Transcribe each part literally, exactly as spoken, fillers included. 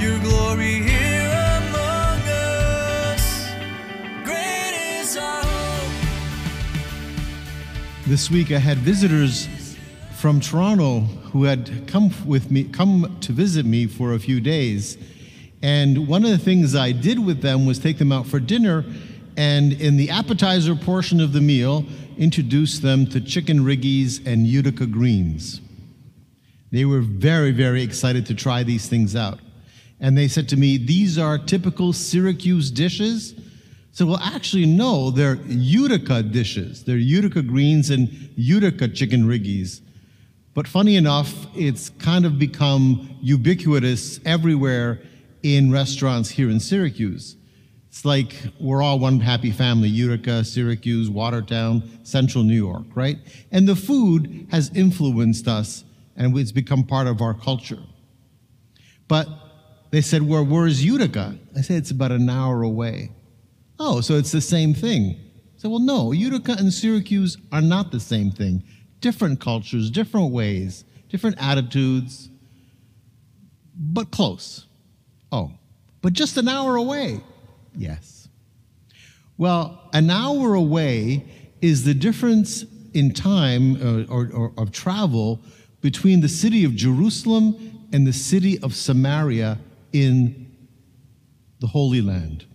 Your glory here among us, great is our hope. This week I had visitors from Toronto who had come with me, come to visit me for a few days. And one of the things I did with them was take them out for dinner, and in the appetizer portion of the meal, introduce them to chicken riggies and Utica greens. They were very, very excited to try these things out. And they said to me, "These are typical Syracuse dishes?" So, well, actually, no, they're Utica dishes. They're Utica greens and Utica chicken riggies. But funny enough, it's kind of become ubiquitous everywhere in restaurants here in Syracuse. It's like we're all one happy family: Utica, Syracuse, Watertown, Central New York, right? And the food has influenced us, and it's become part of our culture. But they said, "Well, where is Utica?" I said, "It's about an hour away." "Oh, so it's the same thing." I said, "Well, no, Utica and Syracuse are not the same thing. Different cultures, different ways, different attitudes, but close." "Oh, but just an hour away." "Yes." Well, an hour away is the difference in time or, or, or of travel between the city of Jerusalem and the city of Samaria in the Holy Land.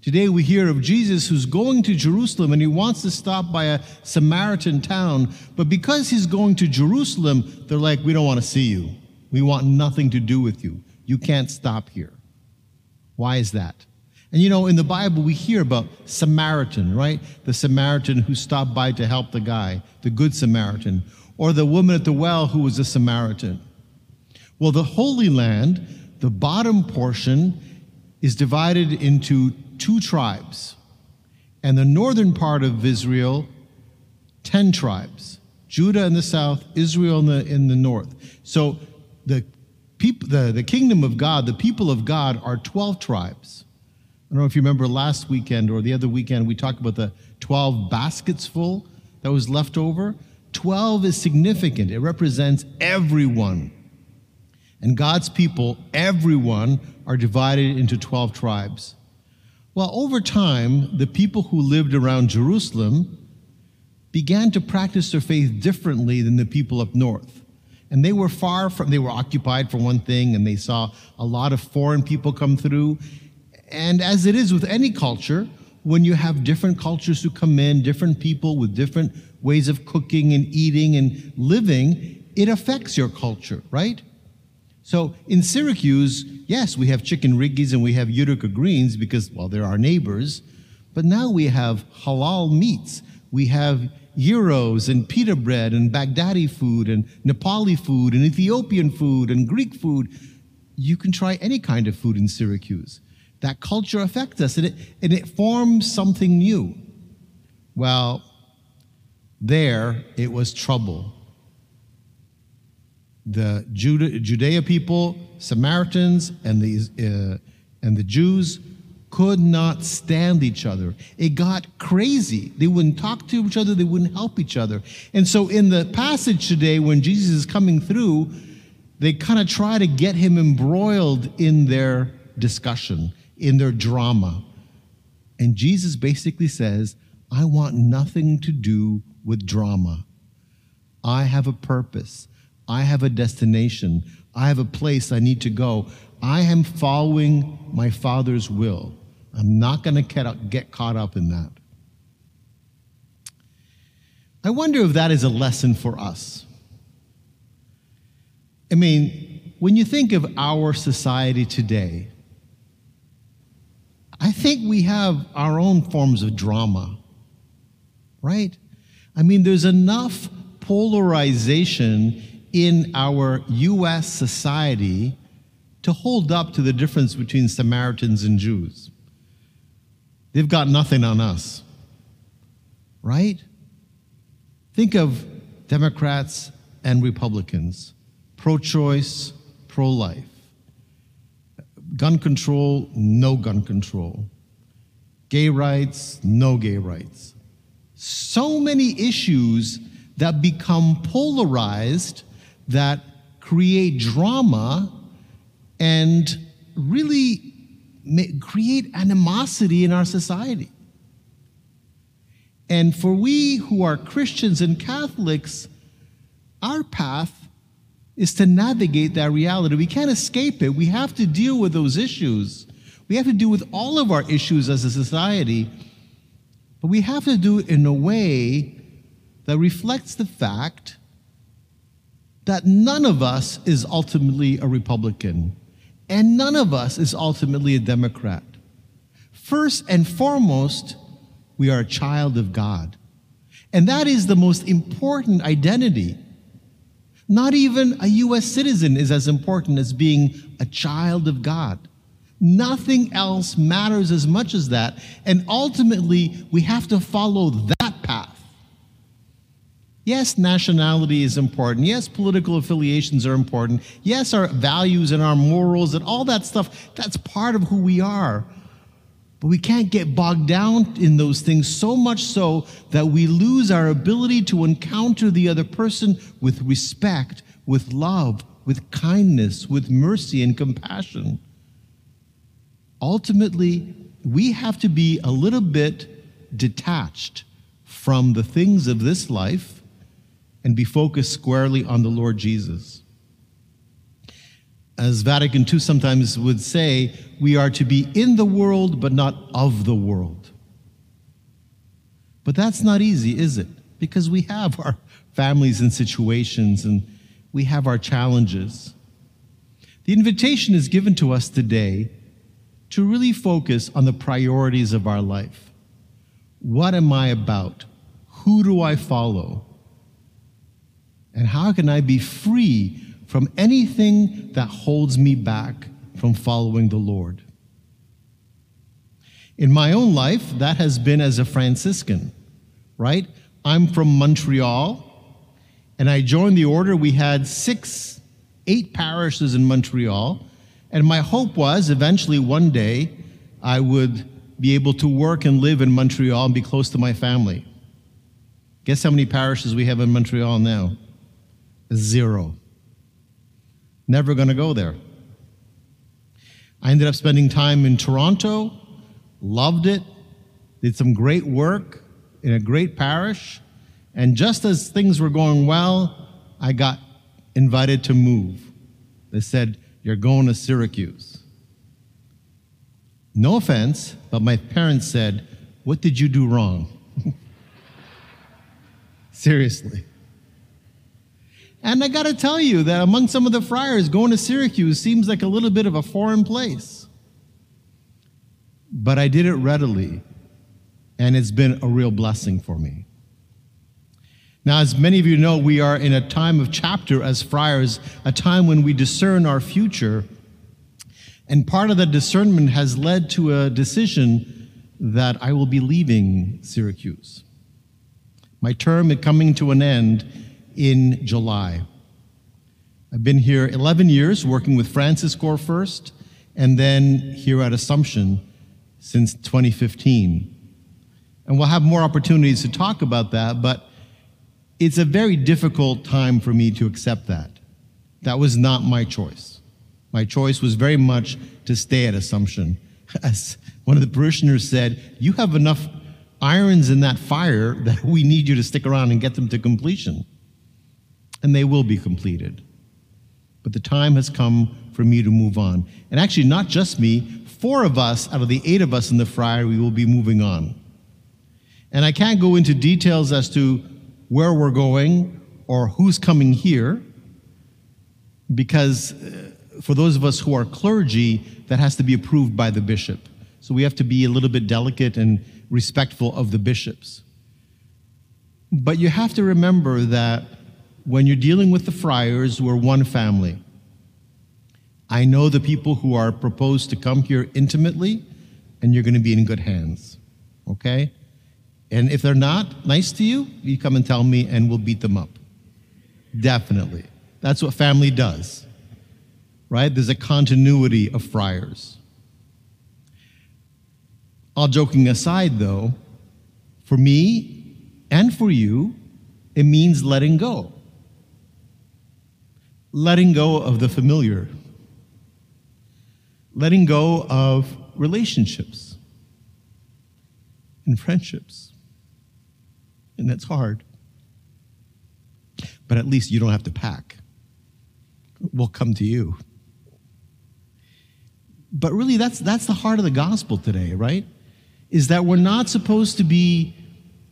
Today we hear of Jesus who's going to Jerusalem, and he wants to stop by a Samaritan town, but because he's going to Jerusalem, they're like, "We don't want to see you. We want nothing to do with you. You can't stop here." Why is that? And you know, in the Bible we hear about Samaritan, right? The Samaritan who stopped by to help the guy, the good Samaritan, or the woman at the well who was a Samaritan. Well, the Holy Land, the bottom portion, is divided into two tribes, and the northern part of Israel, ten tribes, Judah in the south, Israel in the, in the north. So the, peop, the, the kingdom of God, the people of God, are twelve tribes. I don't know if you remember last weekend or the other weekend, we talked about the twelve baskets full that was left over. twelve is significant. It represents everyone. And God's people, everyone, are divided into twelve tribes. Well, over time, the people who lived around Jerusalem began to practice their faith differently than the people up north. And they were far from, they were occupied for one thing, and they saw a lot of foreign people come through. And as it is with any culture, when you have different cultures who come in, different people with different ways of cooking and eating and living, it affects your culture, right? So in Syracuse, yes, we have chicken riggies and we have Utica greens because, well, they're our neighbors, but now we have halal meats. We have gyros and pita bread and Baghdadi food and Nepali food and Ethiopian food and Greek food. You can try any kind of food in Syracuse. That culture affects us, and it, and it forms something new. Well, there it was trouble. The Jude- Judea people, Samaritans, and the, uh, and the Jews could not stand each other. It got crazy. They wouldn't talk to each other. They wouldn't help each other. And so in the passage today, when Jesus is coming through, they kind of try to get him embroiled in their discussion, in their drama. And Jesus basically says, "I want nothing to do with drama. I have a purpose. I have a destination. I have a place I need to go. I am following my Father's will. I'm not going to get caught up in that." I wonder if that is a lesson for us. I mean, when you think of our society today, I think we have our own forms of drama, right? I mean, there's enough polarization in our U S society to hold up to the difference between Samaritans and Jews. They've got nothing on us, right? Think of Democrats and Republicans, pro-choice, pro-life, gun control, no gun control, gay rights, no gay rights. So many issues that become polarized, that create drama and really create animosity in our society. And for we who are Christians and Catholics, our path is to navigate that reality. We can't escape it. We have to deal with those issues. We have to deal with all of our issues as a society, but we have to do it in a way that reflects the fact that none of us is ultimately a Republican, and none of us is ultimately a Democrat. First and foremost, we are a child of God. And that is the most important identity. Not even a U S citizen is as important as being a child of God. Nothing else matters as much as that. And ultimately, we have to follow that path. Yes, nationality is important. Yes, political affiliations are important. Yes, our values and our morals and all that stuff, that's part of who we are. But we can't get bogged down in those things so much so that we lose our ability to encounter the other person with respect, with love, with kindness, with mercy and compassion. Ultimately, we have to be a little bit detached from the things of this life and be focused squarely on the Lord Jesus. As Vatican Two sometimes would say, we are to be in the world, but not of the world. But that's not easy, is it? Because we have our families and situations, and we have our challenges. The invitation is given to us today to really focus on the priorities of our life. What am I about? Who do I follow? And how can I be free from anything that holds me back from following the Lord? In my own life, that has been as a Franciscan, right? I'm from Montreal, and I joined the order. We had six, eight parishes in Montreal, and my hope was eventually one day I would be able to work and live in Montreal and be close to my family. Guess how many parishes we have in Montreal now? Zero. Never going to go there. I ended up spending time in Toronto, loved it, did some great work in a great parish, and just as things were going well, I got invited to move. They said, "You're going to Syracuse." No offense, but my parents said, "What did you do wrong?" Seriously. And I gotta tell you that among some of the friars, going to Syracuse seems like a little bit of a foreign place. But I did it readily, and it's been a real blessing for me. Now, as many of you know, we are in a time of chapter as friars, a time when we discern our future. And part of the discernment has led to a decision that I will be leaving Syracuse. My term is coming to an end in July. I've been here eleven years, working with Francis Gore first, and then here at Assumption since twenty fifteen. And we'll have more opportunities to talk about that, but it's a very difficult time for me to accept that. That was not my choice. My choice was very much to stay at Assumption. As one of the parishioners said, "You have enough irons in that fire that we need you to stick around and get them to completion." And they will be completed. But the time has come for me to move on. And actually, not just me, four of us out of the eight of us in the friary will be moving on. And I can't go into details as to where we're going or who's coming here, because for those of us who are clergy, that has to be approved by the bishop. So we have to be a little bit delicate and respectful of the bishops. But you have to remember that when you're dealing with the friars, we're one family. I know the people who are proposed to come here intimately, and you're going to be in good hands, okay? And if they're not nice to you, you come and tell me, and we'll beat them up. Definitely. That's what family does, right? There's a continuity of friars. All joking aside, though, for me and for you, it means letting go. Letting go of the familiar. Letting go of relationships and friendships. And that's hard. But at least you don't have to pack. We'll come to you. But really, that's, that's the heart of the gospel today, right? Is that we're not supposed to be,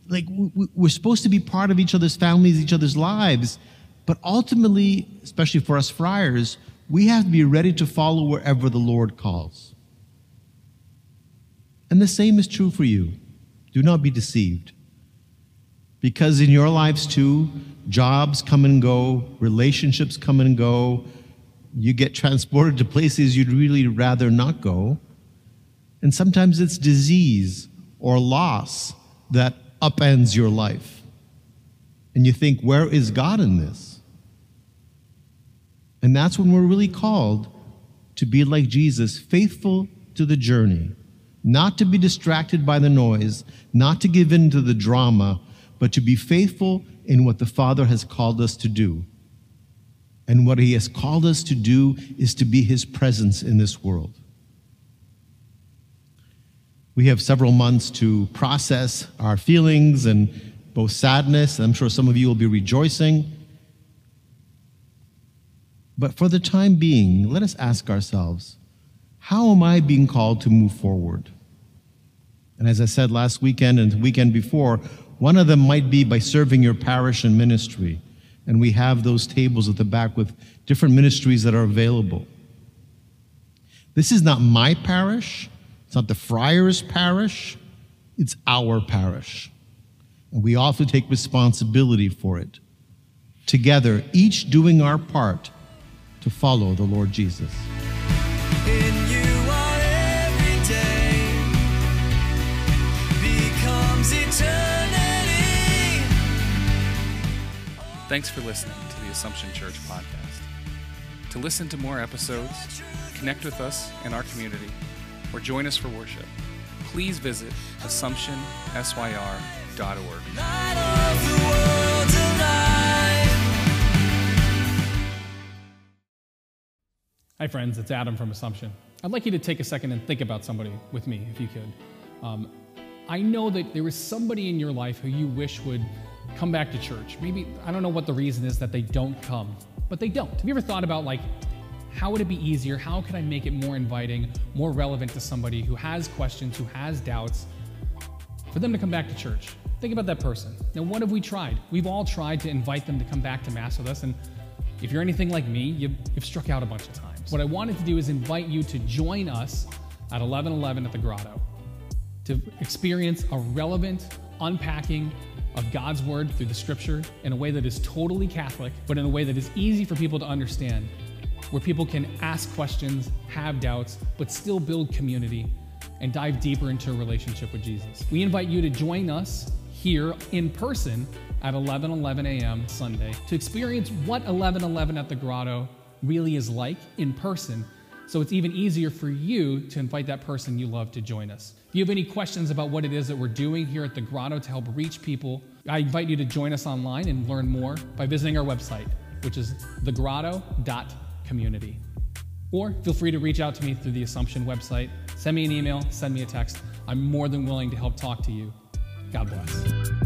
like, we're supposed to be part of each other's families, each other's lives. But ultimately, especially for us friars, we have to be ready to follow wherever the Lord calls. And the same is true for you. Do not be deceived. Because in your lives too, jobs come and go, relationships come and go, you get transported to places you'd really rather not go. And sometimes it's disease or loss that upends your life. And you think, where is God in this? And that's when we're really called to be like Jesus, faithful to the journey, not to be distracted by the noise, not to give in to the drama, but to be faithful in what the Father has called us to do. And what he has called us to do is to be his presence in this world. We have several months to process our feelings and both sadness, and I'm sure some of you will be rejoicing. But for the time being, let us ask ourselves, how am I being called to move forward? And as I said last weekend and the weekend before, one of them might be by serving your parish and ministry. And we have those tables at the back with different ministries that are available. This is not my parish. It's not the friar's parish. It's our parish. And we also take responsibility for it. Together, each doing our part to follow the Lord Jesus. In you. Thanks for listening to the Assumption Church podcast. To listen to more episodes, connect with us in our community, or join us for worship, please visit assumption s y r dot org. Hi friends, it's Adam from Assumption. I'd like you to take a second and think about somebody with me, if you could. Um, I know that there is somebody in your life who you wish would come back to church. Maybe, I don't know what the reason is that they don't come, but they don't. Have you ever thought about, like, how would it be easier? How can I make it more inviting, more relevant to somebody who has questions, who has doubts, for them to come back to church? Think about that person. Now, what have we tried? We've all tried to invite them to come back to Mass with us, and if you're anything like me, you've, you've struck out a bunch of times. What I wanted to do is invite you to join us at eleven eleven at the Grotto to experience a relevant unpacking of God's Word through the Scripture in a way that is totally Catholic, but in a way that is easy for people to understand, where people can ask questions, have doubts, but still build community and dive deeper into a relationship with Jesus. We invite you to join us here in person at eleven eleven a m Sunday to experience what eleven eleven at the Grotto really is like in person, so it's even easier for you to invite that person you love to join us. If you have any questions about what it is that we're doing here at the Grotto to help reach people, I invite you to join us online and learn more by visiting our website, which is the grotto dot community. Or feel free to reach out to me through the Assumption website. Send me an email, send me a text. I'm more than willing to help talk to you. God bless.